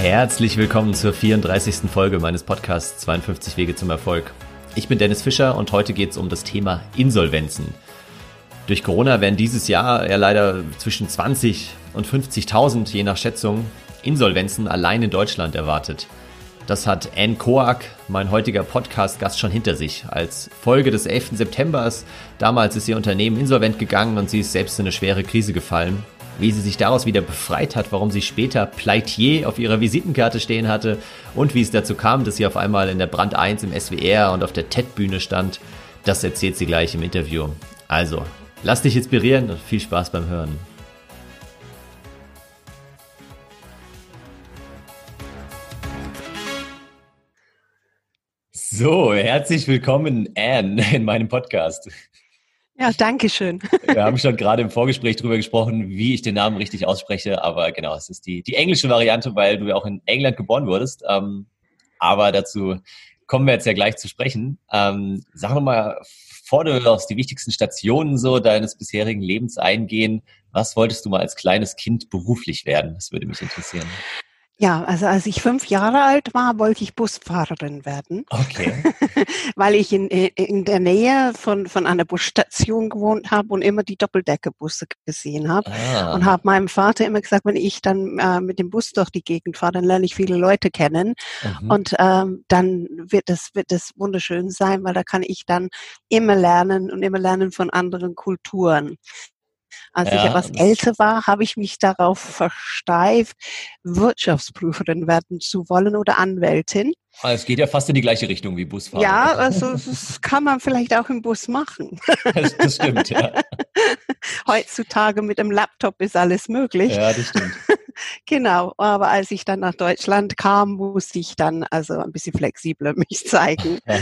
Herzlich willkommen zur 34. Folge meines Podcasts 52 Wege zum Erfolg. Ich bin Dennis Fischer und heute geht es um das Thema Insolvenzen. Durch Corona werden dieses Jahr ja leider zwischen 20 und 50.000, je nach Schätzung, Insolvenzen allein in Deutschland erwartet. Das hat Anne Koark, mein heutiger Podcast-Gast, schon hinter sich. Als Folge des 11. September, damals ist ihr Unternehmen insolvent gegangen und sie ist selbst in eine schwere Krise gefallen. Wie sie sich daraus wieder befreit hat, warum sie später Pleitier auf ihrer Visitenkarte stehen hatte und wie es dazu kam, dass sie auf einmal in der Brand 1 im SWR und auf der TED-Bühne stand, das erzählt sie gleich im Interview. Also, lass dich inspirieren und viel Spaß beim Hören. So, herzlich willkommen, Anne, in meinem Podcast. Ja, danke schön. Wir haben schon gerade im Vorgespräch drüber gesprochen, wie ich den Namen richtig ausspreche, aber genau, es ist die englische Variante, weil du ja auch in England geboren wurdest, aber dazu kommen wir jetzt ja gleich zu sprechen. Sag nochmal, bevor du auf die wichtigsten Stationen so deines bisherigen Lebens eingehen, was wolltest du mal als kleines Kind beruflich werden? Das würde mich interessieren. Ja, also als ich 5 Jahre alt war, wollte ich Busfahrerin werden. Okay. Weil ich in der Nähe von einer Busstation gewohnt habe und immer die Doppeldeckerbusse gesehen habe. Ah. Und habe meinem Vater immer gesagt, wenn ich dann mit dem Bus durch die Gegend fahre, dann lerne ich viele Leute kennen. Mhm. Und dann wird das wunderschön sein, weil da kann ich dann immer lernen von anderen Kulturen. Als ich etwas älter war, habe ich mich darauf versteift, Wirtschaftsprüferin werden zu wollen oder Anwältin. Es geht ja fast in die gleiche Richtung wie Busfahren. Ja, also das kann man vielleicht auch im Bus machen. Das stimmt, ja. Heutzutage mit dem Laptop ist alles möglich. Ja, das stimmt. Genau, aber als ich dann nach Deutschland kam, musste ich dann also ein bisschen flexibler mich zeigen. Ja,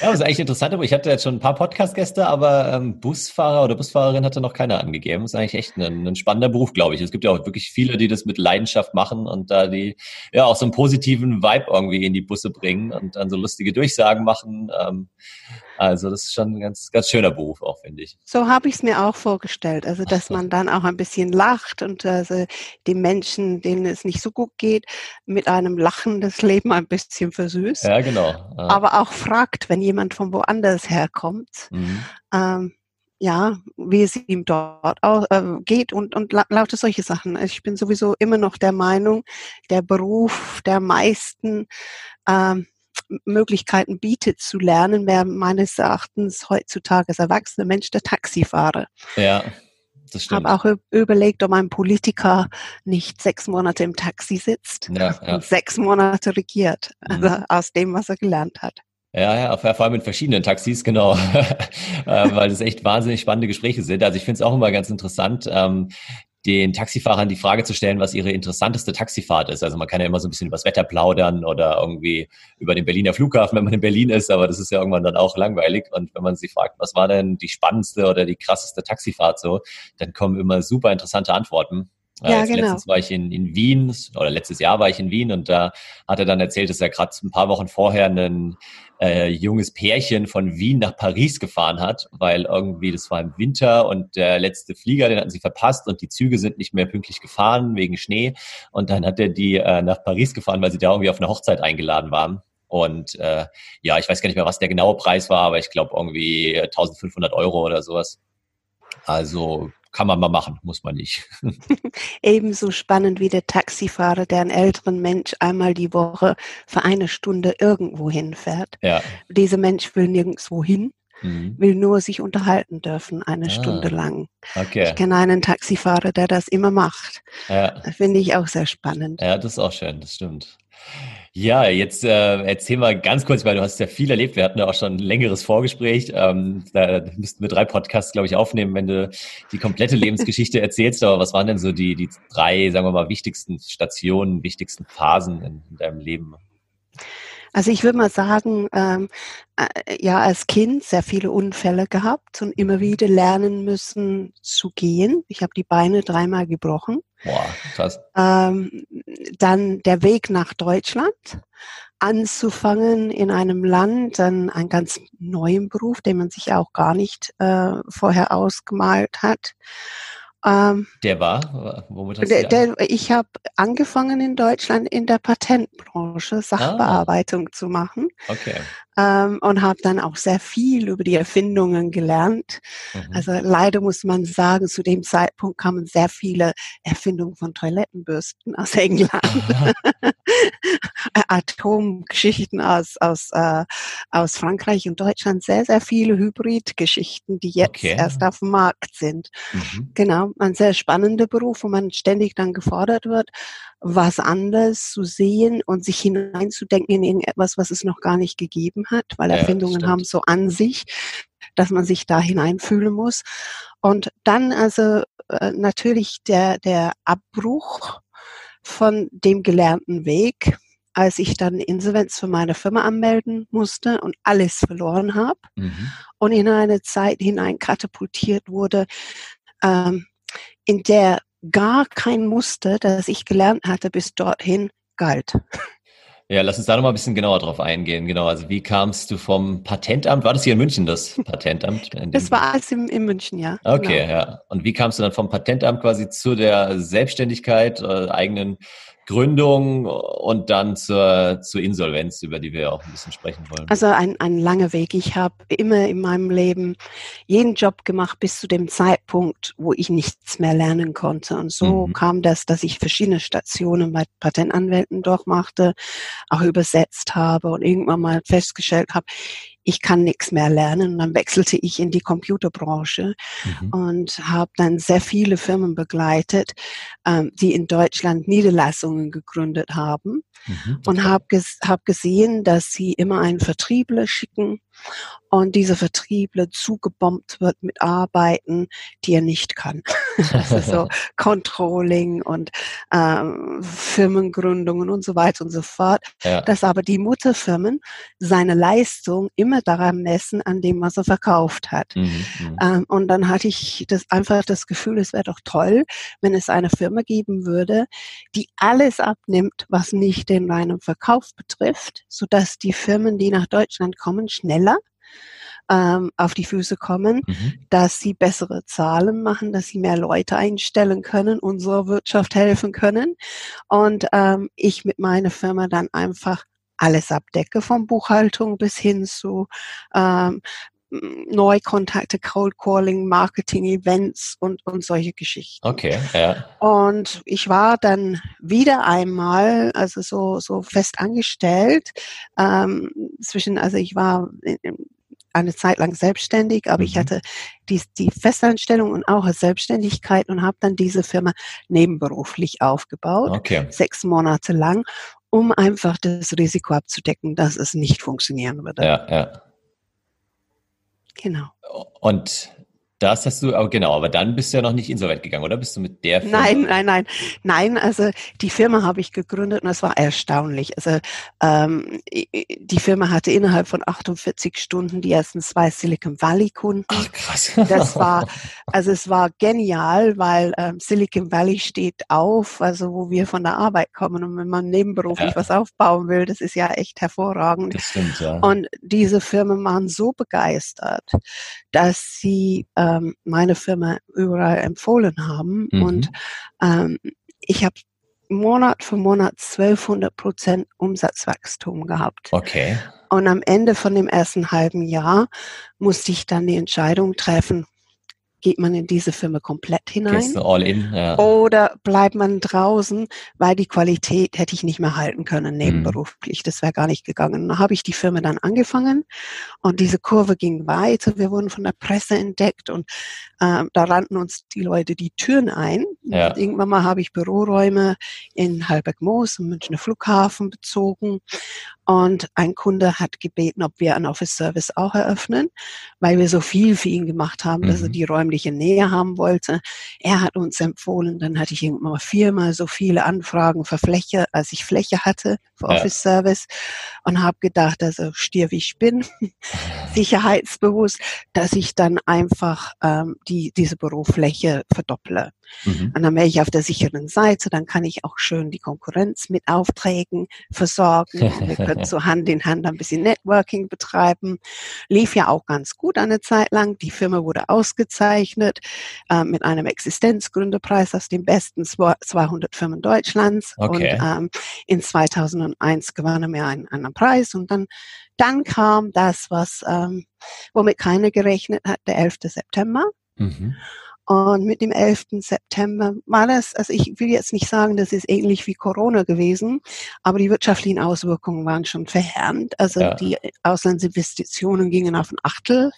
das ist eigentlich interessant, aber ich hatte jetzt schon ein paar Podcast-Gäste, aber Busfahrer oder Busfahrerin hatte noch keiner angegeben. Das ist eigentlich echt ein spannender Beruf, glaube ich. Es gibt ja auch wirklich viele, die das mit Leidenschaft machen und da die ja auch so einen positiven Vibe irgendwie in die Busse bringen und dann so lustige Durchsagen machen. Also das ist schon ein ganz, ganz schöner Beruf auch, finde ich. So habe ich es mir auch vorgestellt, also dass man dann auch ein bisschen lacht und also den Menschen, denen es nicht so gut geht, mit einem Lachen das Leben ein bisschen versüßt. Ja, genau. Ja. Aber auch fragt, wenn jemand von woanders herkommt, wie es ihm dort geht und lauter solche Sachen. Ich bin sowieso immer noch der Meinung, der Beruf der meisten Möglichkeiten bietet zu lernen, wäre meines Erachtens heutzutage als erwachsener Mensch der Taxifahrer. Ja, das stimmt. Ich habe auch überlegt, ob ein Politiker nicht 6 Monate im Taxi sitzt und 6 Monate regiert, also aus dem, was er gelernt hat. Ja, vor allem in verschiedenen Taxis, genau, weil das echt wahnsinnig spannende Gespräche sind. Also ich finde es auch immer ganz interessant, den Taxifahrern die Frage zu stellen, was ihre interessanteste Taxifahrt ist. Also man kann ja immer so ein bisschen über das Wetter plaudern oder irgendwie über den Berliner Flughafen, wenn man in Berlin ist, aber das ist ja irgendwann dann auch langweilig. Und wenn man sie fragt, was war denn die spannendste oder die krasseste Taxifahrt so, dann kommen immer super interessante Antworten. Ja, genau. Letztens war ich in Wien, oder letztes Jahr war ich in Wien und da hat er dann erzählt, dass er gerade ein paar Wochen vorher ein junges Pärchen von Wien nach Paris gefahren hat, weil irgendwie, das war im Winter und der letzte Flieger, den hatten sie verpasst und die Züge sind nicht mehr pünktlich gefahren wegen Schnee und dann hat er die nach Paris gefahren, weil sie da irgendwie auf eine Hochzeit eingeladen waren. Und ich weiß gar nicht mehr, was der genaue Preis war, aber ich glaube irgendwie 1.500 € oder sowas. Also kann man mal machen, muss man nicht. Ebenso spannend wie der Taxifahrer, der einen älteren Mensch einmal die Woche für 1 Stunde irgendwo hinfährt. Ja. Dieser Mensch will nirgendwo hin, will nur sich unterhalten dürfen, 1 Stunde lang. Okay. Ich kenne einen Taxifahrer, der das immer macht. Ja. Das finde ich auch sehr spannend. Ja, das ist auch schön, das stimmt. Ja, jetzt erzähl mal ganz kurz, weil du hast ja viel erlebt. Wir hatten ja auch schon ein längeres Vorgespräch. Da müssten wir 3 Podcasts, glaube ich, aufnehmen, wenn du die komplette Lebensgeschichte erzählst. Aber was waren denn so die 3, sagen wir mal, wichtigsten Stationen, wichtigsten Phasen in deinem Leben? Also ich würde mal sagen, als Kind sehr viele Unfälle gehabt und immer wieder lernen müssen zu gehen. Ich habe die Beine 3-mal gebrochen. Boah, krass. Dann der Weg nach Deutschland, anzufangen in einem Land, dann einen ganz neuen Beruf, den man sich auch gar nicht vorher ausgemalt hat. Der war? Womit hast du ich habe angefangen in Deutschland in der Patentbranche Sachbearbeitung zu machen. Okay. Und habe dann auch sehr viel über die Erfindungen gelernt. Mhm. Also leider muss man sagen, zu dem Zeitpunkt kamen sehr viele Erfindungen von Toilettenbürsten aus England. Atomgeschichten aus Frankreich und Deutschland. Sehr, sehr viele Hybridgeschichten, die jetzt erst auf dem Markt sind. Mhm. Genau, ein sehr spannender Beruf, wo man ständig dann gefordert wird, was anderes zu sehen und sich hineinzudenken in irgendetwas, was es noch gar nicht gegeben hat, weil Erfindungen haben so an sich, dass man sich da hineinfühlen muss. Und dann also natürlich der Abbruch von dem gelernten Weg, als ich dann Insolvenz für meine Firma anmelden musste und alles verloren habe und in eine Zeit hinein katapultiert wurde, in der gar kein Muster, das ich gelernt hatte, bis dorthin galt. Ja, lass uns da nochmal ein bisschen genauer drauf eingehen. Genau, also wie kamst du vom Patentamt? War das hier in München, das Patentamt? Das war alles in München, ja. Okay, genau. Ja. Und wie kamst du dann vom Patentamt quasi zu der Selbstständigkeit, eigenen Gründung und dann zur Insolvenz, über die wir auch ein bisschen sprechen wollen? Also ein langer Weg. Ich habe immer in meinem Leben jeden Job gemacht bis zu dem Zeitpunkt, wo ich nichts mehr lernen konnte. Und so kam das, dass ich verschiedene Stationen bei Patentanwälten durchmachte, auch übersetzt habe und irgendwann mal festgestellt habe, ich kann nichts mehr lernen. Und dann wechselte ich in die Computerbranche und habe dann sehr viele Firmen begleitet, die in Deutschland Niederlassungen gegründet haben und habe gesehen, dass sie immer einen Vertriebler schicken und dieser Vertriebler zugebombt wird mit Arbeiten, die er nicht kann. Also so Controlling und Firmengründungen und so weiter und so fort. Ja. Dass aber die Mutterfirmen seine Leistung immer daran messen, an dem, was er verkauft hat. Und dann hatte ich einfach das Gefühl, es wäre doch toll, wenn es eine Firma geben würde, die alles abnimmt, was nicht den reinen Verkauf betrifft, sodass die Firmen, die nach Deutschland kommen, schneller auf die Füße kommen, dass sie bessere Zahlen machen, dass sie mehr Leute einstellen können, unserer Wirtschaft helfen können. Und ich mit meiner Firma dann einfach alles abdecke, von Buchhaltung bis hin zu Neukontakte, Cold Calling, Marketing, Events und solche Geschichten. Okay, ja. Und ich war dann wieder einmal, also so fest angestellt, ich war eine Zeit lang selbstständig, aber ich hatte die Festanstellung und auch Selbstständigkeit und habe dann diese Firma nebenberuflich aufgebaut, 6 Monate lang, um einfach das Risiko abzudecken, dass es nicht funktionieren würde. Ja, ja. Genau. Und das hast du, aber dann bist du ja noch nicht insolvent gegangen, oder? Bist du mit der Firma? Nein, also die Firma habe ich gegründet und das war erstaunlich. Also die Firma hatte innerhalb von 48 Stunden die ersten 2 Silicon Valley Kunden. Ach, krass. Es war genial, weil Silicon Valley steht auf, also wo wir von der Arbeit kommen und wenn man nebenberuflich was aufbauen will, das ist ja echt hervorragend. Das stimmt, ja. Und diese Firmen waren so begeistert, dass sie meine Firma überall empfohlen haben und ich habe Monat für Monat 1200% Umsatzwachstum gehabt. Okay. Und am Ende von dem ersten halben Jahr musste ich dann die Entscheidung treffen, geht man in diese Firma komplett hinein all in, ja, oder bleibt man draußen, weil die Qualität hätte ich nicht mehr halten können nebenberuflich. Das wäre gar nicht gegangen. Da habe ich die Firma dann angefangen und diese Kurve ging weiter. Wir wurden von der Presse entdeckt und da rannten uns die Leute die Türen ein. Ja. Irgendwann mal habe ich Büroräume in Halberg-Moos im Münchner Flughafen bezogen. Und ein Kunde hat gebeten, ob wir einen Office-Service auch eröffnen, weil wir so viel für ihn gemacht haben, dass er die räumliche Nähe haben wollte. Er hat uns empfohlen, dann hatte ich irgendwann mal 4-mal so viele Anfragen für Fläche, als ich Fläche hatte für Office-Service und habe gedacht, also stier wie ich bin, sicherheitsbewusst, dass ich dann einfach diese Bürofläche verdopple. Und dann wäre ich auf der sicheren Seite, dann kann ich auch schön die Konkurrenz mit Aufträgen versorgen. Wir können so Hand in Hand ein bisschen Networking betreiben. Lief ja auch ganz gut eine Zeit lang. Die Firma wurde ausgezeichnet mit einem Existenzgründerpreis aus den besten 200 Firmen Deutschlands. Okay. Und in 2001 gewannen wir einen anderen Preis. Und dann kam das, was womit keiner gerechnet hat, der 11. September. Mhm. Und mit dem 11. September war das, also ich will jetzt nicht sagen, das ist ähnlich wie Corona gewesen, aber die wirtschaftlichen Auswirkungen waren schon verheerend. Also die Auslandsinvestitionen gingen auf ein Achtel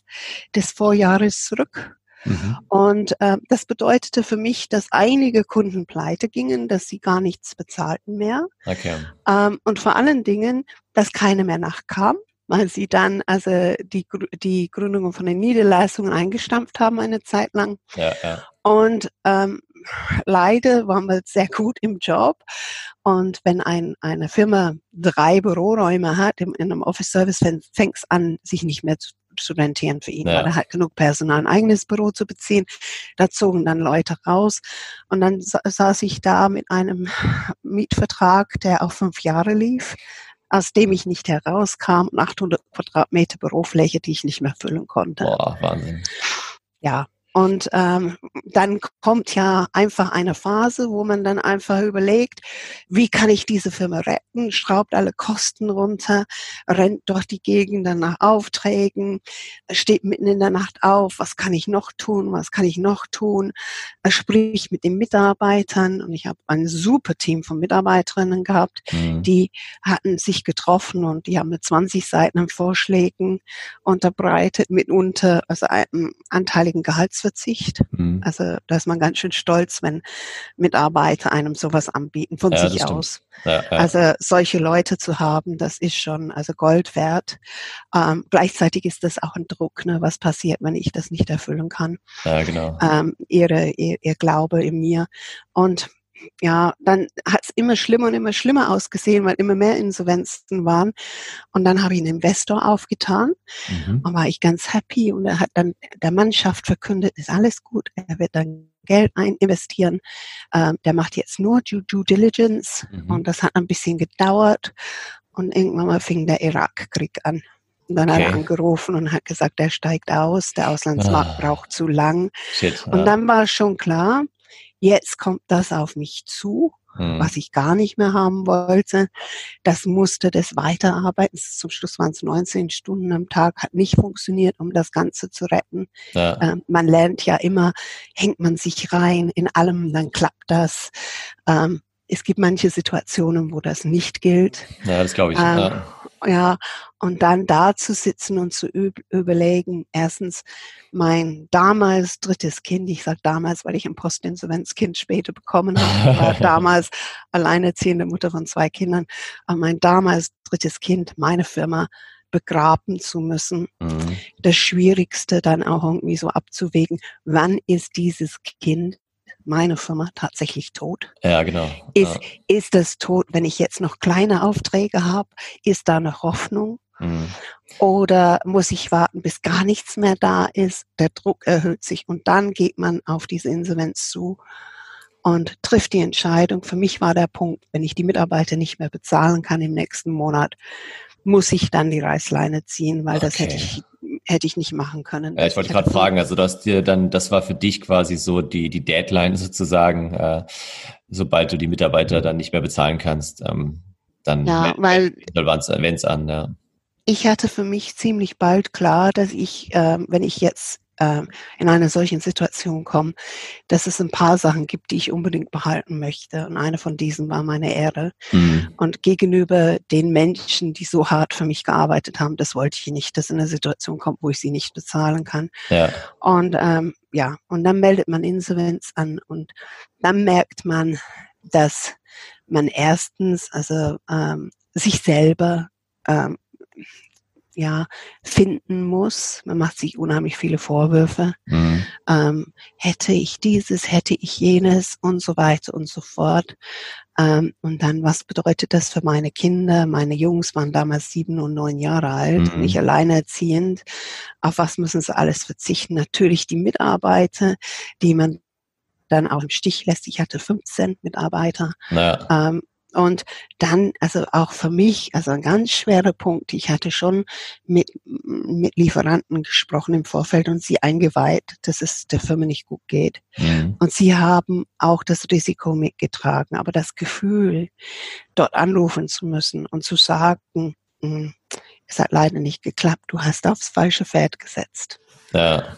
des Vorjahres zurück. Mhm. Und das bedeutete für mich, dass einige Kunden pleite gingen, dass sie gar nichts bezahlten mehr. Okay. Und vor allen Dingen, dass keiner mehr nachkam, weil sie dann also die Gründung von den Niederlassungen eingestampft haben eine Zeit lang. Ja, ja. Und leider waren wir sehr gut im Job. Und wenn eine Firma 3 Büroräume hat in einem Office-Service, fängt es an, sich nicht mehr zu rentieren für ihn, weil er hat genug Personal, ein eigenes Büro zu beziehen. Da zogen dann Leute raus. Und dann saß ich da mit einem Mietvertrag, der auf 5 Jahre lief, aus dem ich nicht herauskam, 800 Quadratmeter Bürofläche, die ich nicht mehr füllen konnte. Boah, Wahnsinn. Ja, und dann kommt ja einfach eine Phase, wo man dann einfach überlegt, wie kann ich diese Firma retten, schraubt alle Kosten runter, rennt durch die Gegend dann nach Aufträgen, steht mitten in der Nacht auf, was kann ich noch tun, spricht mit den Mitarbeitern, und ich habe ein super Team von Mitarbeiterinnen gehabt, die hatten sich getroffen und die haben mit 20 Seiten an Vorschlägen unterbreitet, mitunter also einen anteiligen Gehalts Verzicht. Also da ist man ganz schön stolz, wenn Mitarbeiter einem sowas anbieten von sich aus. Ja, ja. Also solche Leute zu haben, das ist schon also Gold wert. Gleichzeitig ist das auch ein Druck, ne? Was passiert, wenn ich das nicht erfüllen kann? Ja, genau. Ihr Glaube in mir. Und ja, dann hat es immer schlimmer ausgesehen, weil immer mehr Insolvenzen waren. Und dann habe ich einen Investor aufgetan und war ich ganz happy. Und er hat dann der Mannschaft verkündet, ist alles gut, er wird dann Geld investieren. Der macht jetzt nur Due Diligence. Und das hat ein bisschen gedauert. Und irgendwann mal fing der Irakkrieg an. Und dann hat er angerufen und hat gesagt, der steigt aus, der Auslandsmarkt braucht zu lang. Shit, und dann war schon klar, jetzt kommt das auf mich zu, was ich gar nicht mehr haben wollte. Das musste das Weiterarbeiten. Zum Schluss waren es 19 Stunden am Tag, hat nicht funktioniert, um das Ganze zu retten. Ja. Man lernt ja immer, hängt man sich rein in allem, dann klappt das. Es gibt manche Situationen, wo das nicht gilt. Ja, das glaube ich. Ja, und dann da zu sitzen und zu überlegen, erstens, mein damals drittes Kind, ich sage damals, weil ich ein Postinsolvenzkind später bekommen habe, war damals alleinerziehende Mutter von 2 Kindern, aber mein damals drittes Kind, meine Firma, begraben zu müssen. Das Schwierigste dann auch irgendwie so abzuwägen, wann ist dieses Kind, meine Firma, tatsächlich tot? Ja, genau. Ist das tot, wenn ich jetzt noch kleine Aufträge habe? Ist da noch Hoffnung? Oder muss ich warten, bis gar nichts mehr da ist? Der Druck erhöht sich und dann geht man auf diese Insolvenz zu und trifft die Entscheidung. Für mich war der Punkt, wenn ich die Mitarbeiter nicht mehr bezahlen kann im nächsten Monat, muss ich dann die Reißleine ziehen, weil das hätte ich nicht machen können. Ich wollte gerade fragen, also dass dir dann, das war für dich quasi so die Deadline sozusagen, sobald du die Mitarbeiter dann nicht mehr bezahlen kannst, dann Insolvenz an. Ja. Ich hatte für mich ziemlich bald klar, dass ich, wenn ich jetzt in einer solchen Situation komme, dass es ein paar Sachen gibt, die ich unbedingt behalten möchte. Und eine von diesen war meine Ehre. Und gegenüber den Menschen, die so hart für mich gearbeitet haben, das wollte ich nicht, dass in eine Situation kommt, wo ich sie nicht bezahlen kann. Ja. Und und dann meldet man Insolvenz an und dann merkt man, dass man erstens sich selber finden muss. Man macht sich unheimlich viele Vorwürfe. Hätte ich dieses, hätte ich jenes und so weiter und so fort. Und dann, was bedeutet das für meine Kinder? Meine Jungs waren damals 7 und 9 Jahre alt, nicht alleinerziehend. Auf was müssen sie alles verzichten? Natürlich die Mitarbeiter, die man dann auch im Stich lässt. Ich hatte 15 Mitarbeiter. Naja. Und dann, also auch für mich, also ein ganz schwerer Punkt, ich hatte schon mit Lieferanten gesprochen im Vorfeld und sie eingeweiht, dass es der Firma nicht gut geht. Mhm. Und sie haben auch das Risiko mitgetragen, aber das Gefühl, dort anrufen zu müssen und zu sagen, es hat leider nicht geklappt, du hast aufs falsche Pferd gesetzt. Ja.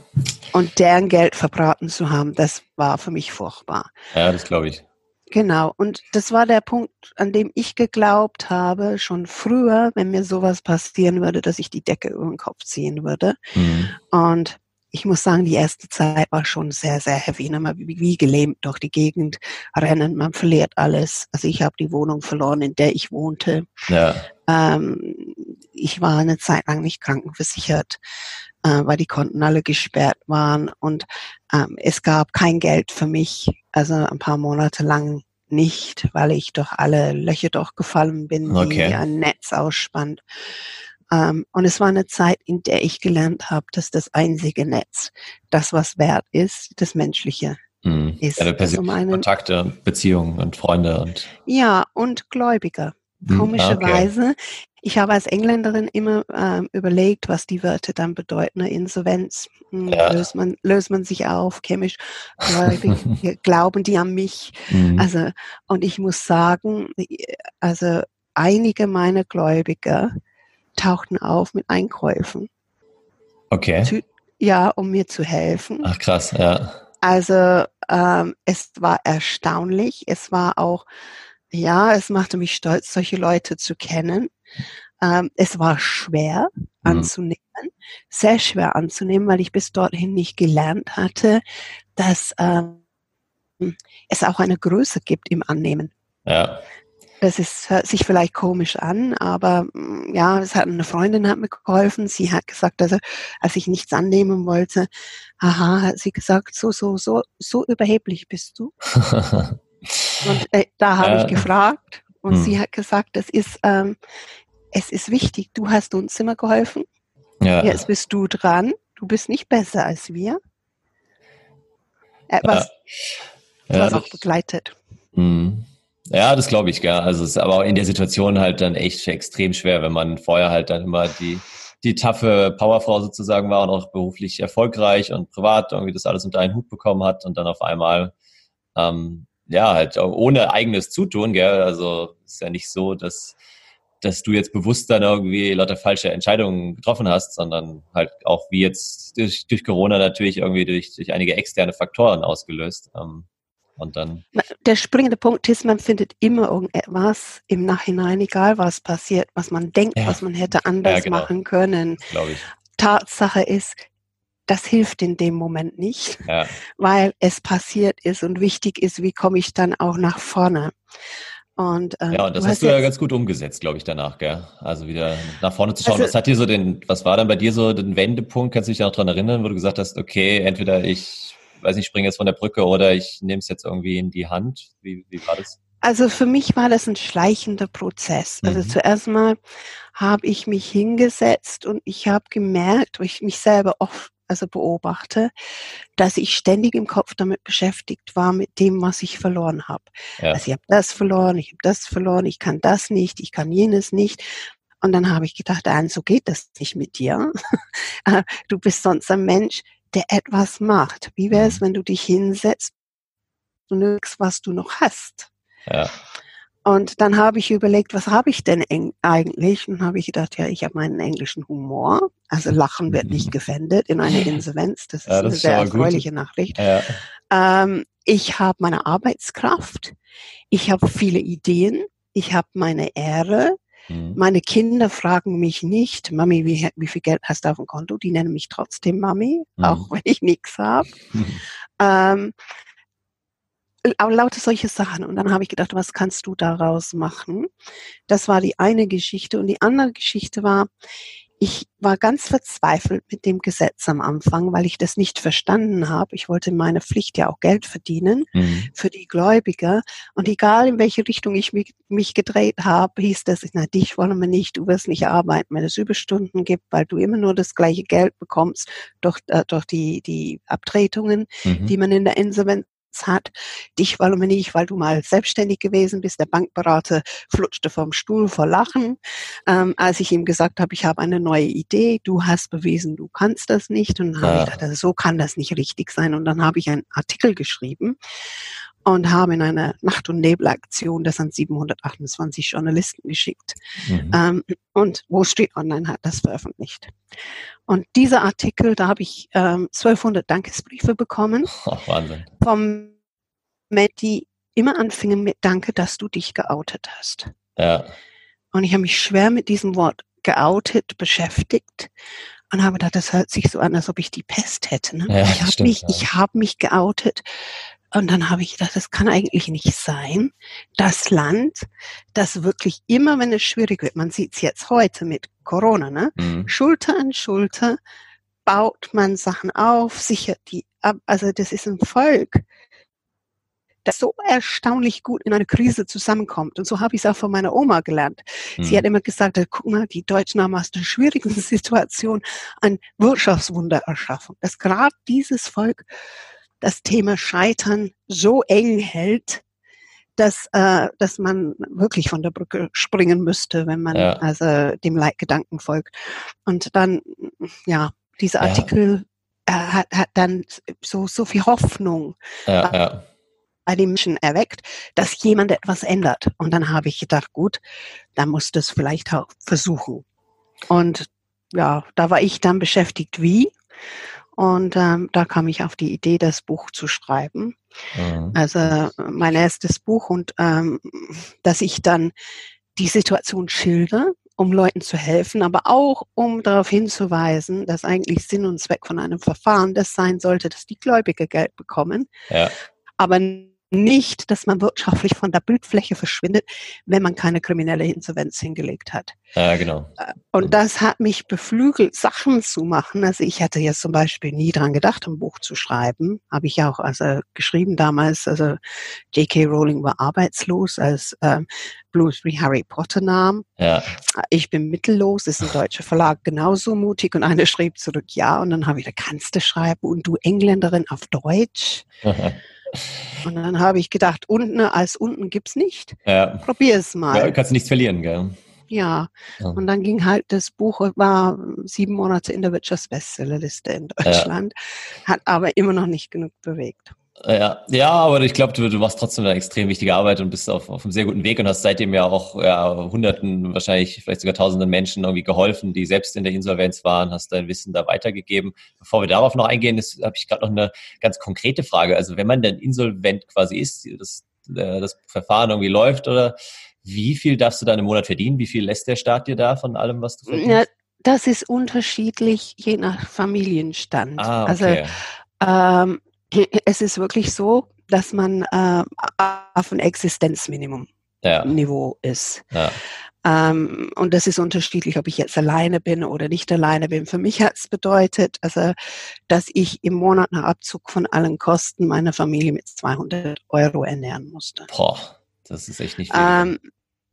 Und deren Geld verbraten zu haben, das war für mich furchtbar. Ja, das glaube ich. Genau, und das war der Punkt, an dem ich geglaubt habe, schon früher, wenn mir sowas passieren würde, dass ich die Decke über den Kopf ziehen würde. Mhm. Und ich muss sagen, die erste Zeit war schon sehr, sehr heavy. Man wie gelähmt durch die Gegend rennen, man verliert alles. Also ich habe die Wohnung verloren, in der ich wohnte. Ja. Ich war eine Zeit lang nicht krankenversichert, weil die Konten alle gesperrt waren und es gab kein Geld für mich, also ein paar Monate lang nicht, weil ich durch alle Löcher durchgefallen bin, die ein Netz ausspannt. Und es war eine Zeit, in der ich gelernt habe, dass das einzige Netz, das was wert ist, das Menschliche ist. Ja, persönliche Kontakte, Beziehungen und Freunde. Und ja, und Gläubiger. Komischerweise. Ich habe als Engländerin immer überlegt, was die Wörter dann bedeuten. Insolvenz, löst man sich auf, chemisch, glauben die an mich. Mhm. Also, und ich muss sagen, also einige meiner Gläubiger tauchten auf mit Einkäufen. Okay. Um mir zu helfen. Ach krass, ja. Also es war erstaunlich, es war auch, ja, es machte mich stolz, solche Leute zu kennen. Es war schwer anzunehmen, sehr schwer anzunehmen, weil ich bis dorthin nicht gelernt hatte, dass es auch eine Größe gibt im Annehmen. Ja. Hört sich vielleicht komisch an, aber ja, eine Freundin hat mir geholfen. Sie hat gesagt, also, als ich nichts annehmen wollte, hat sie gesagt, so überheblich bist du. Und da habe ich gefragt und sie hat gesagt, es ist wichtig, du hast uns immer geholfen, jetzt bist du dran, du bist nicht besser als wir. Was auch begleitet. Ja, das glaube ich, gell. Also es ist aber auch in der Situation halt dann echt extrem schwer, wenn man vorher halt dann immer die taffe Powerfrau sozusagen war und auch beruflich erfolgreich und privat irgendwie das alles unter einen Hut bekommen hat und dann auf einmal halt ohne eigenes Zutun, gell? Also ist ja nicht so, dass du jetzt bewusst dann irgendwie lauter falsche Entscheidungen getroffen hast, sondern halt auch wie jetzt durch Corona natürlich irgendwie durch einige externe Faktoren ausgelöst. Und dann der springende Punkt ist, man findet immer irgendetwas im Nachhinein, egal was passiert, was man denkt, was man hätte anders machen können. Glaube ich. Tatsache ist, das hilft in dem Moment nicht, weil es passiert ist und wichtig ist, wie komme ich dann auch nach vorne. Und, und das hast du ja ganz gut umgesetzt, glaube ich, danach, gell? Also wieder nach vorne zu schauen. Also, was war dann bei dir so den Wendepunkt? Kannst du dich da noch dran erinnern, wo du gesagt hast, okay, entweder ich springe jetzt von der Brücke oder ich nehme es jetzt irgendwie in die Hand? Wie war das? Also für mich war das ein schleichender Prozess. Also zuerst mal habe ich mich hingesetzt und ich habe gemerkt, weil ich mich selber oft beobachte, dass ich ständig im Kopf damit beschäftigt war, mit dem, was ich verloren habe. Ja. Also ich habe das verloren, ich kann das nicht, ich kann jenes nicht. Und dann habe ich gedacht, Anne, so geht das nicht mit dir. Du bist sonst ein Mensch, der etwas macht. Wie wäre es, wenn du dich hinsetzt und nirgends, was du noch hast? Ja. Und dann habe ich überlegt, was habe ich denn eigentlich? Und habe ich gedacht, ich habe meinen englischen Humor. Also Lachen wird nicht gefändet in einer Insolvenz. Das ist eine sehr erfreuliche Nachricht. Ja. Ich habe meine Arbeitskraft. Ich habe viele Ideen. Ich habe meine Ehre. Meine Kinder fragen mich nicht, Mami, wie viel Geld hast du auf dem Konto? Die nennen mich trotzdem Mami, auch wenn ich nichts habe. Lauter solche Sachen. Und dann habe ich gedacht, was kannst du daraus machen? Das war die eine Geschichte. Und die andere Geschichte war, ich war ganz verzweifelt mit dem Gesetz am Anfang, weil ich das nicht verstanden habe. Ich wollte meine Pflicht ja auch Geld verdienen für die Gläubiger. Und egal, in welche Richtung ich mich gedreht habe, hieß das, dich wollen wir nicht, du wirst nicht arbeiten, wenn es Überstunden gibt, weil du immer nur das gleiche Geld bekommst durch die Abtretungen, die man in der Insolvenz hat. Dich warum nicht, weil du mal selbstständig gewesen bist. Der Bankberater flutschte vom Stuhl vor Lachen, als ich ihm gesagt habe, ich habe eine neue Idee. Du hast bewiesen, du kannst das nicht. Und dann habe ich gedacht, so kann das nicht richtig sein. Und dann habe ich einen Artikel geschrieben und habe in einer Nacht- und Nebelaktion das an 728 Journalisten geschickt. Und Wall Street Online hat das veröffentlicht. Und dieser Artikel, da habe ich 1200 Dankesbriefe bekommen. Oh, Wahnsinn. Vom Menschen, die immer anfingen mit Danke, dass du dich geoutet hast. Ja. Und ich habe mich schwer mit diesem Wort geoutet beschäftigt und habe gedacht, das hört sich so an, als ob ich die Pest hätte. Ne? Ja, ich habe mich geoutet. Und dann habe ich gedacht, das kann eigentlich nicht sein. Das Land, das wirklich immer, wenn es schwierig wird, man sieht es jetzt heute mit Corona, ne? Schulter an Schulter baut man Sachen auf, sichert die ab. Also das ist ein Volk, das so erstaunlich gut in einer Krise zusammenkommt. Und so habe ich es auch von meiner Oma gelernt. Sie hat immer gesagt, guck mal, die Deutschen haben aus der schwierigen Situation ein Wirtschaftswunder erschaffen. Dass gerade dieses Volk das Thema Scheitern so eng hält, dass man wirklich von der Brücke springen müsste, wenn man also dem Leitgedanken folgt. Und dann, dieser Artikel hat dann so viel Hoffnung bei den Menschen erweckt, dass jemand etwas ändert. Und dann habe ich gedacht, gut, da musst du es vielleicht auch versuchen. Und ja, da war ich dann beschäftigt, wie. Und da kam ich auf die Idee, das Buch zu schreiben. Also mein erstes Buch und dass ich dann die Situation schildere, um Leuten zu helfen, aber auch um darauf hinzuweisen, dass eigentlich Sinn und Zweck von einem Verfahren das sein sollte, dass die Gläubiger Geld bekommen. Ja. Aber nicht, dass man wirtschaftlich von der Bildfläche verschwindet, wenn man keine kriminelle Insolvenz hingelegt hat. Ja, genau. Und das hat mich beflügelt, Sachen zu machen. Also ich hatte jetzt zum Beispiel nie dran gedacht, ein Buch zu schreiben. Habe ich ja auch geschrieben damals. Also J.K. Rowling war arbeitslos, als Bloomsbury Harry Potter nahm. Ja. Ich bin mittellos, ist ein deutscher Verlag, genauso mutig. Und einer schrieb zurück, ja. Und dann habe ich gesagt, kannst du schreiben? Und du Engländerin auf Deutsch? Und dann habe ich gedacht, unten als unten gibt's nicht. Ja. Probier es mal. Ja, kannst du nichts verlieren, gell? Ja, und dann ging halt das Buch, war 7 Monate in der Wirtschaftsbestsellerliste in Deutschland, hat aber immer noch nicht genug bewegt. Ja, aber ich glaube, du machst trotzdem eine extrem wichtige Arbeit und bist auf einem sehr guten Weg und hast seitdem ja auch Hunderten, wahrscheinlich vielleicht sogar Tausenden Menschen irgendwie geholfen, die selbst in der Insolvenz waren, hast dein Wissen da weitergegeben. Bevor wir darauf noch eingehen, habe ich gerade noch eine ganz konkrete Frage. Also wenn man denn insolvent quasi ist, das Verfahren irgendwie läuft oder wie viel darfst du da im Monat verdienen? Wie viel lässt der Staat dir da von allem, was du verdienst? Ja, das ist unterschiedlich, je nach Familienstand. Ah, okay. Also es ist wirklich so, dass man auf ein Existenzminimum-Niveau ist. Ja. Und das ist unterschiedlich, ob ich jetzt alleine bin oder nicht alleine bin. Für mich hat es bedeutet, also, dass ich im Monat nach Abzug von allen Kosten meine Familie mit 200 Euro ernähren musste. Boah, das ist echt nicht viel.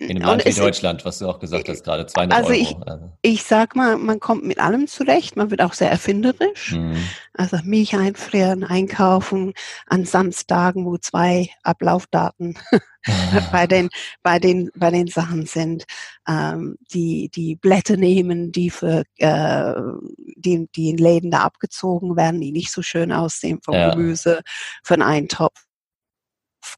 In einem Land wie Deutschland, was du auch gesagt hast gerade, 200 Euro. Ich sag mal, man kommt mit allem zurecht, man wird auch sehr erfinderisch. Also Milch einfrieren, einkaufen an Samstagen, wo 2 Ablaufdaten bei den Sachen sind, die Blätter nehmen, die für die in Läden da abgezogen werden, die nicht so schön aussehen vom Gemüse, für einen Eintopf.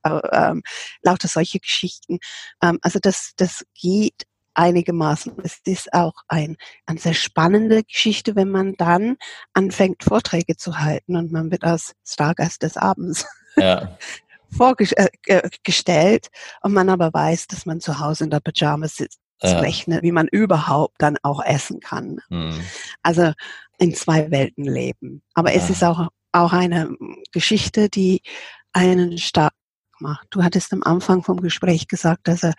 Lauter solche Geschichten. Also das geht einigermaßen. Es ist auch eine sehr spannende Geschichte, wenn man dann anfängt, Vorträge zu halten und man wird als Stargast des Abends vorgestellt und man aber weiß, dass man zu Hause in der Pyjamas sitzt, rechnet, wie man überhaupt dann auch essen kann. Also in 2 Welten leben. Aber es ist auch eine Geschichte, die einen stark macht. Du hattest am Anfang vom Gespräch gesagt, dass er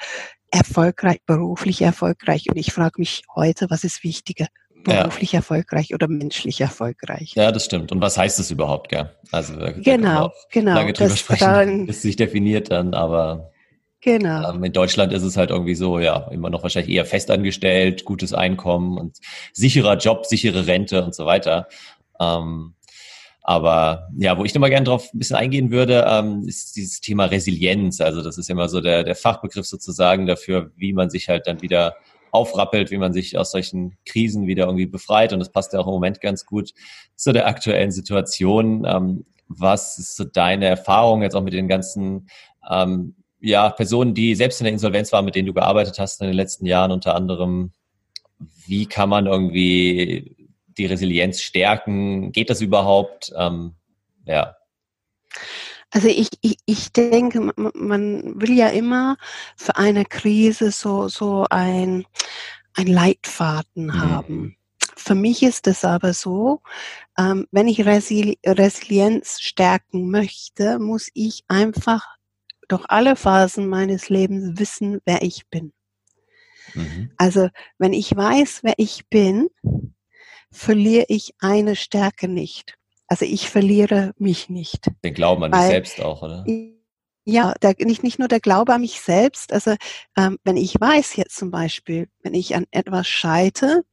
beruflich erfolgreich und ich frage mich heute, was ist wichtiger, beruflich erfolgreich oder menschlich erfolgreich? Ja, das stimmt. Und was heißt das überhaupt, gell? Also genau. Lange drüber sprechen, das sich definiert dann, aber genau. In Deutschland ist es halt irgendwie so, immer noch wahrscheinlich eher festangestellt, gutes Einkommen und sicherer Job, sichere Rente und so weiter. Aber ja, wo ich nochmal gerne drauf ein bisschen eingehen würde, ist dieses Thema Resilienz. Also das ist immer so der Fachbegriff sozusagen dafür, wie man sich halt dann wieder aufrappelt, wie man sich aus solchen Krisen wieder irgendwie befreit. Und das passt ja auch im Moment ganz gut zu der aktuellen Situation. Was ist so deine Erfahrung jetzt auch mit den ganzen Personen, die selbst in der Insolvenz waren, mit denen du gearbeitet hast in den letzten Jahren unter anderem? Wie kann man irgendwie die Resilienz stärken? Geht das überhaupt? Also ich denke, man will ja immer für eine Krise so ein Leitfaden haben. Für mich ist es aber so, wenn ich Resilienz stärken möchte, muss ich einfach durch alle Phasen meines Lebens wissen, wer ich bin. Also wenn ich weiß, wer ich bin, verliere ich eine Stärke nicht. Also ich verliere mich nicht. Den Glauben an mich selbst auch, oder? Ja, nicht nur der Glaube an mich selbst. Also wenn ich weiß jetzt zum Beispiel, wenn ich an etwas scheite,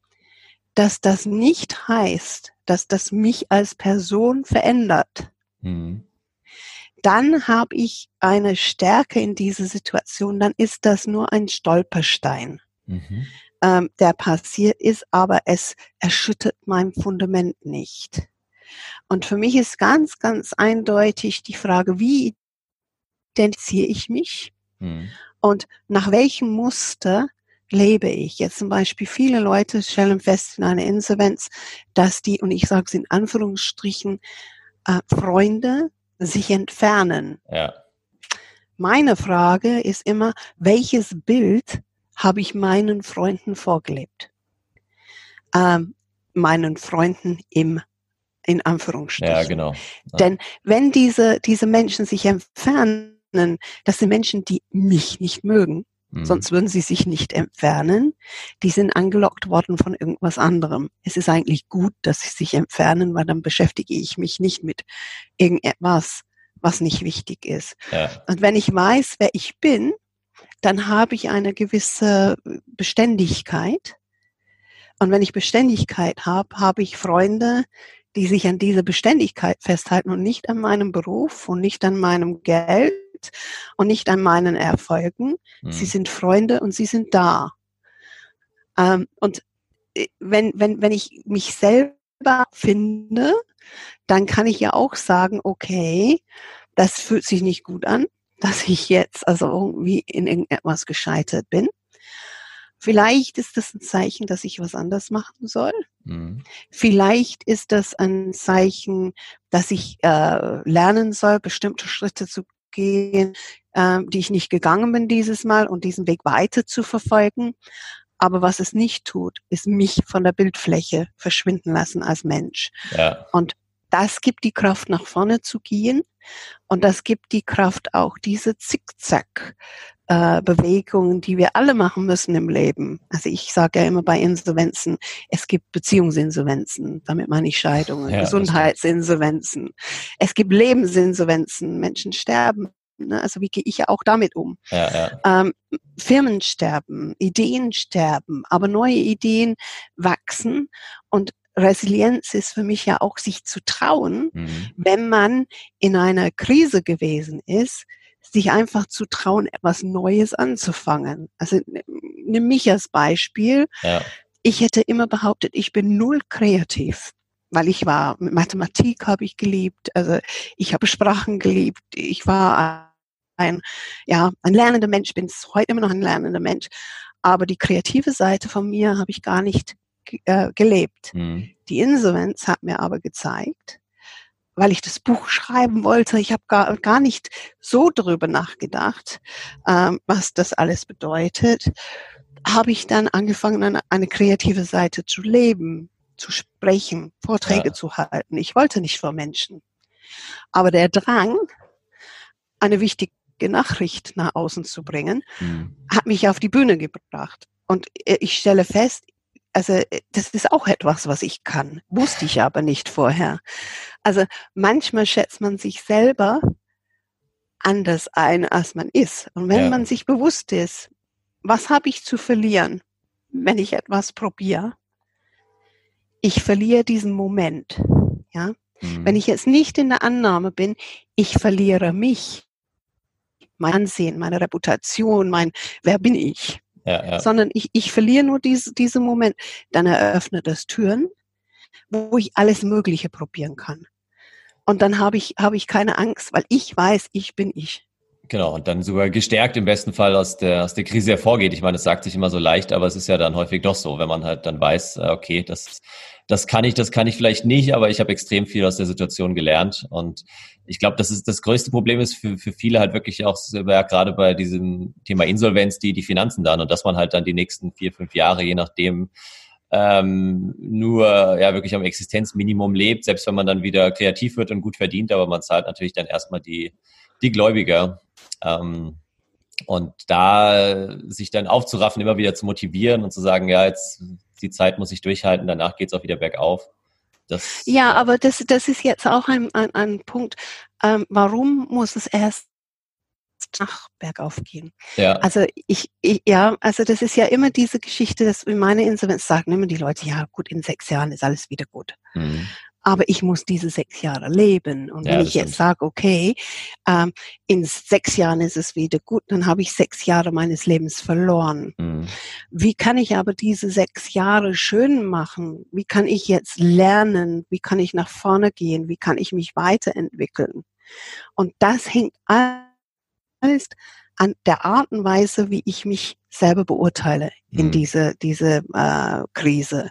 dass das nicht heißt, dass das mich als Person verändert, dann habe ich eine Stärke in dieser Situation. Dann ist das nur ein Stolperstein. Der passiert ist, aber es erschüttert mein Fundament nicht. Und für mich ist ganz, ganz eindeutig die Frage, wie identifiziere ich mich und nach welchem Muster lebe ich? Jetzt zum Beispiel, viele Leute stellen fest in einer Insolvenz, dass die, und ich sage es in Anführungsstrichen, Freunde sich entfernen. Ja. Meine Frage ist immer, welches Bild habe ich meinen Freunden vorgelebt? Meinen Freunden in Anführungsstrichen. Ja, genau. Ja. Denn wenn diese Menschen sich entfernen, das sind Menschen, die mich nicht mögen, sonst würden sie sich nicht entfernen. Die sind angelockt worden von irgendwas anderem. Es ist eigentlich gut, dass sie sich entfernen, weil dann beschäftige ich mich nicht mit irgendetwas, was nicht wichtig ist. Ja. Und wenn ich weiß, wer ich bin, dann habe ich eine gewisse Beständigkeit. Und wenn ich Beständigkeit habe, habe ich Freunde, die sich an dieser Beständigkeit festhalten und nicht an meinem Beruf und nicht an meinem Geld und nicht an meinen Erfolgen. Sie sind Freunde und sie sind da. Und wenn ich mich selber finde, dann kann ich ja auch sagen, okay, das fühlt sich nicht gut an, dass ich jetzt also irgendwie in irgendetwas gescheitert bin. Vielleicht ist das ein Zeichen, dass ich was anders machen soll. Vielleicht ist das ein Zeichen, dass ich lernen soll, bestimmte Schritte zu gehen, die ich nicht gegangen bin dieses Mal und diesen Weg weiter zu verfolgen. Aber was es nicht tut, ist mich von der Bildfläche verschwinden lassen als Mensch. Ja. Und das gibt die Kraft, nach vorne zu gehen, und das gibt die Kraft auch, diese Zickzack-Bewegungen, die wir alle machen müssen im Leben. Also ich sage ja immer bei Insolvenzen, es gibt Beziehungsinsolvenzen, damit meine ich Scheidungen, ja, Gesundheitsinsolvenzen. Es gibt Lebensinsolvenzen, Menschen sterben. Also wie gehe ich ja auch damit um? Ja, ja. Firmen sterben, Ideen sterben, aber neue Ideen wachsen, und Resilienz ist für mich ja auch, sich zu trauen, wenn man in einer Krise gewesen ist, sich einfach zu trauen, etwas Neues anzufangen. Also nimm mich als Beispiel. Ja. Ich hätte immer behauptet, ich bin null kreativ, weil mit Mathematik habe ich geliebt, also ich habe Sprachen geliebt, ich war ein lernender Mensch, bin es heute immer noch ein lernender Mensch, aber die kreative Seite von mir habe ich gar nicht gelebt. Die Insolvenz hat mir aber gezeigt, weil ich das Buch schreiben wollte, ich habe gar nicht so darüber nachgedacht, was das alles bedeutet, habe ich dann angefangen, eine kreative Seite zu leben, zu sprechen, Vorträge zu halten. Ich wollte nicht vor Menschen. Aber der Drang, eine wichtige Nachricht nach außen zu bringen, hat mich auf die Bühne gebracht. Und ich stelle fest, also das ist auch etwas, was ich kann, wusste ich aber nicht vorher. Also manchmal schätzt man sich selber anders ein, als man ist. Und wenn man sich bewusst ist, was habe ich zu verlieren, wenn ich etwas probiere? Ich verliere diesen Moment. Ja? Mhm. Wenn ich jetzt nicht in der Annahme bin, ich verliere mich, mein Ansehen, meine Reputation, wer bin ich? Ja, ja. Sondern ich verliere nur diesen Moment. Dann eröffnet das Türen, wo ich alles Mögliche probieren kann. Und dann habe ich keine Angst, weil ich weiß, ich bin ich. Genau, und dann sogar gestärkt im besten Fall aus der Krise hervorgeht. Ich meine, das sagt sich immer so leicht, aber es ist ja dann häufig doch so, wenn man halt dann weiß, okay, das kann ich vielleicht nicht, aber ich habe extrem viel aus der Situation gelernt. Und ich glaube, das ist das größte Problem ist für viele halt wirklich auch, ja, gerade bei diesem Thema Insolvenz, die Finanzen dann, und dass man halt dann die nächsten 4-5 Jahre, je nachdem, nur ja wirklich am Existenzminimum lebt, selbst wenn man dann wieder kreativ wird und gut verdient, aber man zahlt natürlich dann erstmal die Gläubiger. Und da sich dann aufzuraffen, immer wieder zu motivieren und zu sagen, ja, jetzt die Zeit muss ich durchhalten, danach geht es auch wieder bergauf. Ja, aber das ist jetzt auch ein Punkt. Warum muss es erst nach bergauf gehen? Ja. Also also das ist ja immer diese Geschichte, dass in meiner Insolvenz sagen immer die Leute, ja gut, in 6 Jahren ist alles wieder gut. Mhm. Aber ich muss diese 6 Jahre leben. Und wenn ich jetzt sage, okay, in 6 Jahren ist es wieder gut, dann habe ich 6 Jahre meines Lebens verloren. Mhm. Wie kann ich aber diese 6 Jahre schön machen? Wie kann ich jetzt lernen? Wie kann ich nach vorne gehen? Wie kann ich mich weiterentwickeln? Und das hängt alles an der Art und Weise, wie ich mich selber beurteile in diese Krise.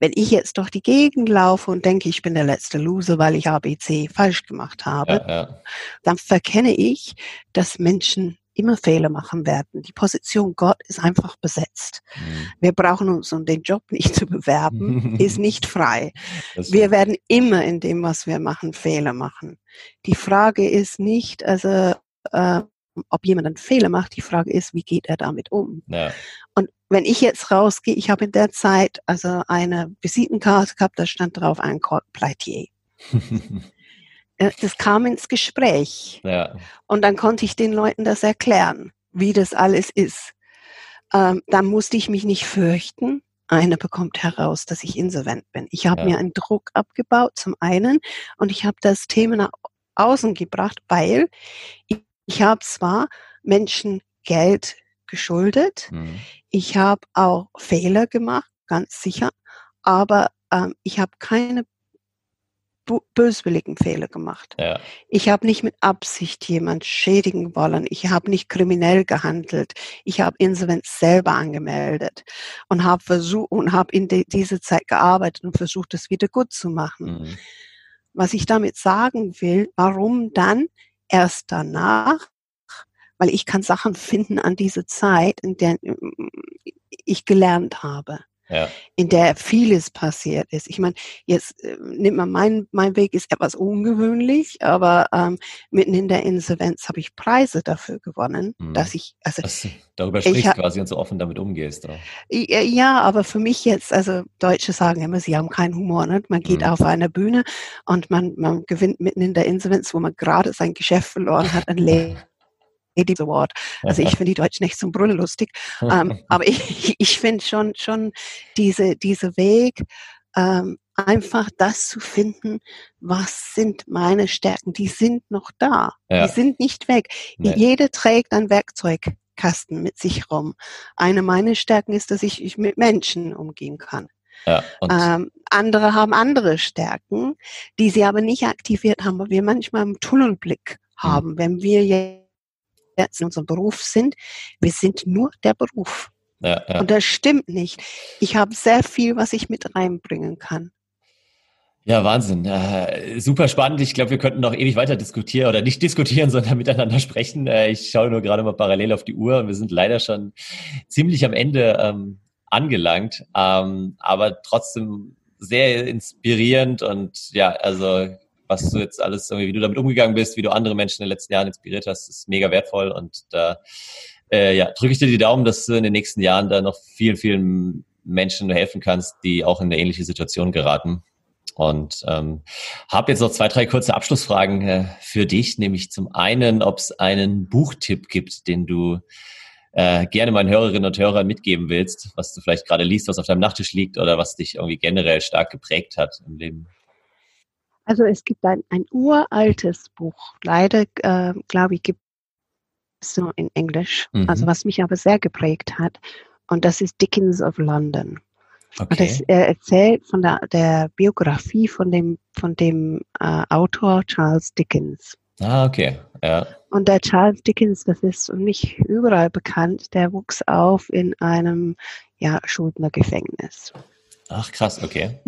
Wenn ich jetzt durch die Gegend laufe und denke, ich bin der letzte Loser, weil ich ABC falsch gemacht habe, dann verkenne ich, dass Menschen immer Fehler machen werden. Die Position Gott ist einfach besetzt. Mhm. Wir brauchen uns, um den Job nicht zu bewerben, ist nicht frei. Wir werden immer in dem, was wir machen, Fehler machen. Die Frage ist nicht, ob jemand einen Fehler macht, die Frage ist, wie geht er damit um? Ja. Und wenn ich jetzt rausgehe, ich habe in der Zeit also eine Visitenkarte gehabt, da stand drauf Anne Koark Pleitier. Das kam ins Gespräch. Ja. Und dann konnte ich den Leuten das erklären, wie das alles ist. Dann musste ich mich nicht fürchten. Einer bekommt heraus, dass ich insolvent bin. Ich habe mir einen Druck abgebaut, zum einen, und ich habe das Thema nach außen gebracht, weil ich habe zwar Menschen Geld geschuldet, ich habe auch Fehler gemacht, ganz sicher, aber ich habe keine böswilligen Fehler gemacht. Ja. Ich habe nicht mit Absicht jemanden schädigen wollen, ich habe nicht kriminell gehandelt, ich habe Insolvenz selber angemeldet und habe versucht und habe in diese Zeit gearbeitet und versucht, das wieder gut zu machen. Mhm. Was ich damit sagen will, warum dann erst danach, weil ich kann Sachen finden an diese Zeit, in der ich gelernt habe, in der vieles passiert ist. Ich meine, jetzt nimmt man mein Weg, ist etwas ungewöhnlich, aber mitten in der Insolvenz habe ich Preise dafür gewonnen, dass ich darüber sprichst quasi und so offen damit umgehst. Auch. Ja, aber für mich jetzt, also Deutsche sagen immer, sie haben keinen Humor. Ne? Man geht auf eine Bühne und man gewinnt mitten in der Insolvenz, wo man gerade sein Geschäft verloren hat, ein Leben. Award. Also ich finde die Deutschen nicht zum Brüllen lustig, aber ich finde schon diese Weg, einfach das zu finden, was sind meine Stärken, die sind noch da, die sind nicht weg. Nee. Jeder trägt ein Werkzeugkasten mit sich rum. Eine meiner Stärken ist, dass ich mit Menschen umgehen kann. Ja, andere haben andere Stärken, die sie aber nicht aktiviert haben, weil wir manchmal einen Tunnelblick haben, wenn wir jetzt in unserem Beruf sind. Wir sind nur der Beruf. Ja, ja. Und das stimmt nicht. Ich habe sehr viel, was ich mit reinbringen kann. Ja, Wahnsinn. Super spannend. Ich glaube, wir könnten noch ewig weiter diskutieren oder nicht diskutieren, sondern miteinander sprechen. Ich schaue nur gerade mal parallel auf die Uhr. Wir sind leider schon ziemlich am Ende angelangt, aber trotzdem sehr inspirierend und ja, also was du jetzt alles, wie du damit umgegangen bist, wie du andere Menschen in den letzten Jahren inspiriert hast, ist mega wertvoll. Und da drücke ich dir die Daumen, dass du in den nächsten Jahren da noch vielen, vielen Menschen helfen kannst, die auch in eine ähnliche Situation geraten. Und habe jetzt noch 2-3 kurze Abschlussfragen für dich, nämlich zum einen, ob es einen Buchtipp gibt, den du gerne meinen Hörerinnen und Hörern mitgeben willst, was du vielleicht gerade liest, was auf deinem Nachttisch liegt oder was dich irgendwie generell stark geprägt hat im Leben. Also es gibt ein uraltes Buch. Leider, glaube ich, gibt es nur in Englisch. Mhm. Also was mich aber sehr geprägt hat. Und das ist Dickens of London. Okay. Und das erzählt von der Biografie von dem Autor Charles Dickens. Ah, okay. Ja. Und der Charles Dickens, das ist nicht überall bekannt, der wuchs auf in einem Schuldnergefängnis. Ach, krass, okay.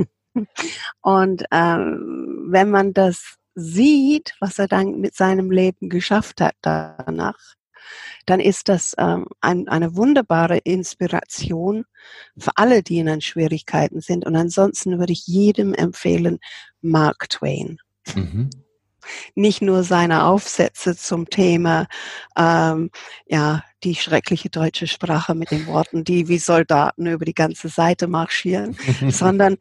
Und wenn man das sieht, was er dann mit seinem Leben geschafft hat danach, dann ist das eine wunderbare Inspiration für alle, die in Schwierigkeiten sind. Und ansonsten würde ich jedem empfehlen, Mark Twain. Mhm. Nicht nur seine Aufsätze zum Thema, die schreckliche deutsche Sprache mit den Worten, die wie Soldaten über die ganze Seite marschieren, sondern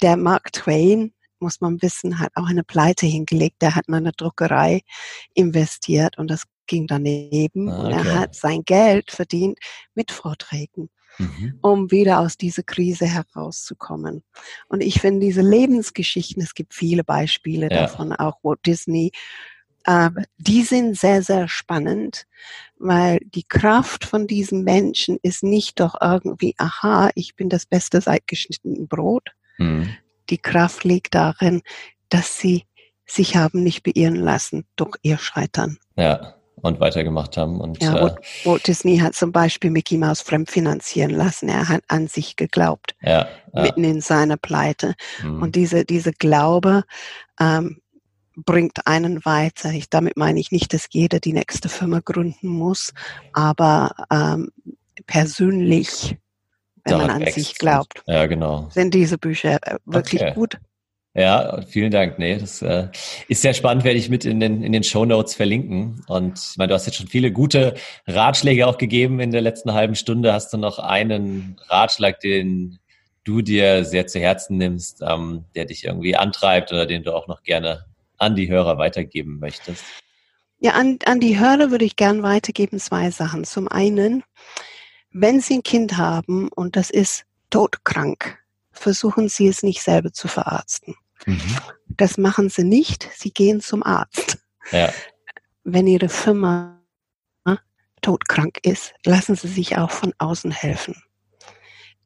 der Mark Twain, muss man wissen, hat auch eine Pleite hingelegt. Der hat in eine Druckerei investiert und das ging daneben. Ah, okay. Und er hat sein Geld verdient mit Vorträgen, um wieder aus dieser Krise herauszukommen. Und ich finde diese Lebensgeschichten, es gibt viele Beispiele davon, auch Walt Disney, die sind sehr, sehr spannend, weil die Kraft von diesen Menschen ist nicht doch irgendwie, ich bin das Beste seit geschnittenem Brot. Mhm. Die Kraft liegt darin, dass sie sich haben nicht beirren lassen durch ihr Scheitern. Ja. Und weitergemacht haben. Und, Walt Disney hat zum Beispiel Mickey Mouse fremdfinanzieren lassen. Er hat an sich geglaubt, mitten in seiner Pleite. Mhm. Und diese Glaube bringt einen weiter. Damit meine ich nicht, dass jeder die nächste Firma gründen muss, aber persönlich, wenn man an sich glaubt, sind diese Bücher wirklich gut. Ja, vielen Dank. Nee, das ist sehr spannend, werde ich mit in den Shownotes verlinken. Und ich meine, du hast jetzt schon viele gute Ratschläge auch gegeben in der letzten halben Stunde. Hast du noch einen Ratschlag, den du dir sehr zu Herzen nimmst, der dich irgendwie antreibt oder den du auch noch gerne an die Hörer weitergeben möchtest? Ja, an die Hörer würde ich gerne weitergeben 2 Sachen. Zum einen, wenn Sie ein Kind haben und das ist todkrank, versuchen Sie es nicht selber zu verarzten. Mhm. Das machen Sie nicht, Sie gehen zum Arzt. Ja. Wenn Ihre Firma todkrank ist, lassen Sie sich auch von außen helfen.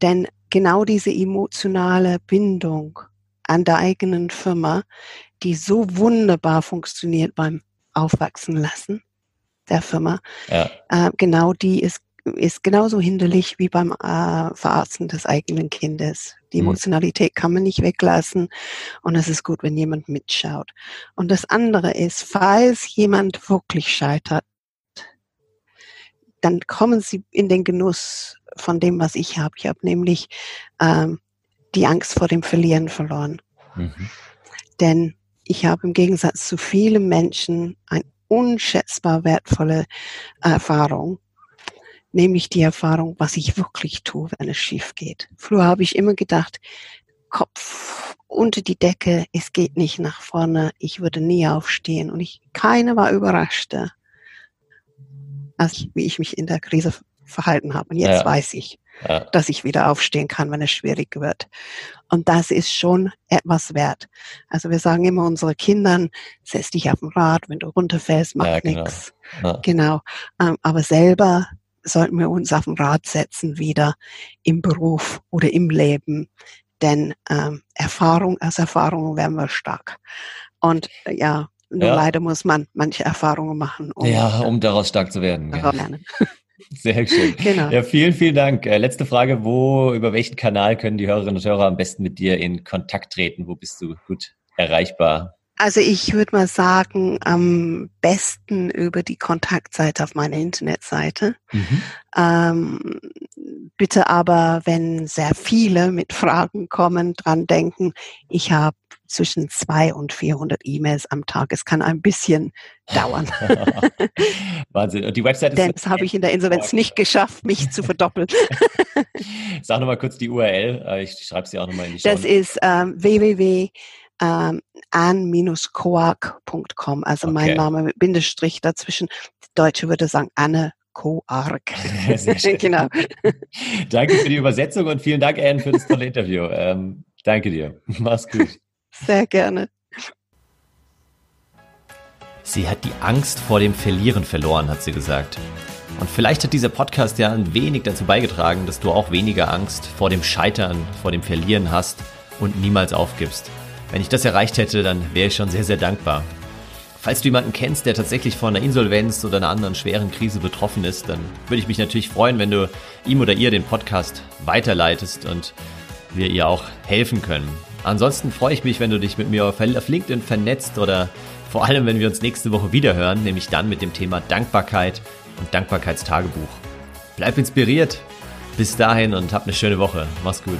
Denn genau diese emotionale Bindung an der eigenen Firma, die so wunderbar funktioniert beim Aufwachsen lassen der Firma, genau die ist genauso hinderlich wie beim Verarzten des eigenen Kindes. Die Emotionalität kann man nicht weglassen und es ist gut, wenn jemand mitschaut. Und das andere ist, falls jemand wirklich scheitert, dann kommen Sie in den Genuss von dem, was ich habe. Ich habe nämlich die Angst vor dem Verlieren verloren. Mhm. Denn ich habe im Gegensatz zu vielen Menschen eine unschätzbar wertvolle Erfahrung, nämlich die Erfahrung, was ich wirklich tue, wenn es schief geht. Früher habe ich immer gedacht, Kopf unter die Decke, es geht nicht nach vorne, ich würde nie aufstehen. Und keiner war überrascht, wie ich mich in der Krise verhalten habe. Und jetzt weiß ich, dass ich wieder aufstehen kann, wenn es schwierig wird. Und das ist schon etwas wert. Also wir sagen immer unseren Kindern, setz dich auf dem Rad, wenn du runterfällst, mach nichts. Ja. Genau. Aber selber sollten wir uns auf den Rad setzen, wieder im Beruf oder im Leben. Denn aus Erfahrung werden wir stark. Und leider muss man manche Erfahrungen machen, um daraus stark zu werden. Sehr schön. Genau. Ja, vielen, vielen Dank. Letzte Frage, über welchen Kanal können die Hörerinnen und Hörer am besten mit dir in Kontakt treten? Wo bist du gut erreichbar? Also ich würde mal sagen, am besten über die Kontaktseite auf meiner Internetseite. Mhm. Bitte aber, wenn sehr viele mit Fragen kommen, dran denken, ich habe zwischen 200 und 400 E-Mails am Tag. Es kann ein bisschen dauern. Wahnsinn. Und die Website ist... Denn das habe ich in der Insolvenz nicht geschafft, mich zu verdoppeln. Sag nochmal kurz die URL. Ich schreibe sie auch nochmal in die Show. Das ist www. Anne-Koark.com, also mein Name mit Bindestrich dazwischen. Die Deutsche würde sagen Anne Koark. Genau. Danke für die Übersetzung und vielen Dank, Anne, für das tolle Interview. Danke dir. Mach's gut. Sehr gerne. Sie hat die Angst vor dem Verlieren verloren, hat sie gesagt. Und vielleicht hat dieser Podcast ja ein wenig dazu beigetragen, dass du auch weniger Angst vor dem Scheitern, vor dem Verlieren hast und niemals aufgibst. Wenn ich das erreicht hätte, dann wäre ich schon sehr, sehr dankbar. Falls du jemanden kennst, der tatsächlich von einer Insolvenz oder einer anderen schweren Krise betroffen ist, dann würde ich mich natürlich freuen, wenn du ihm oder ihr den Podcast weiterleitest und wir ihr auch helfen können. Ansonsten freue ich mich, wenn du dich mit mir auf LinkedIn vernetzt oder vor allem, wenn wir uns nächste Woche wieder hören, nämlich dann mit dem Thema Dankbarkeit und Dankbarkeitstagebuch. Bleib inspiriert, bis dahin und hab eine schöne Woche. Mach's gut.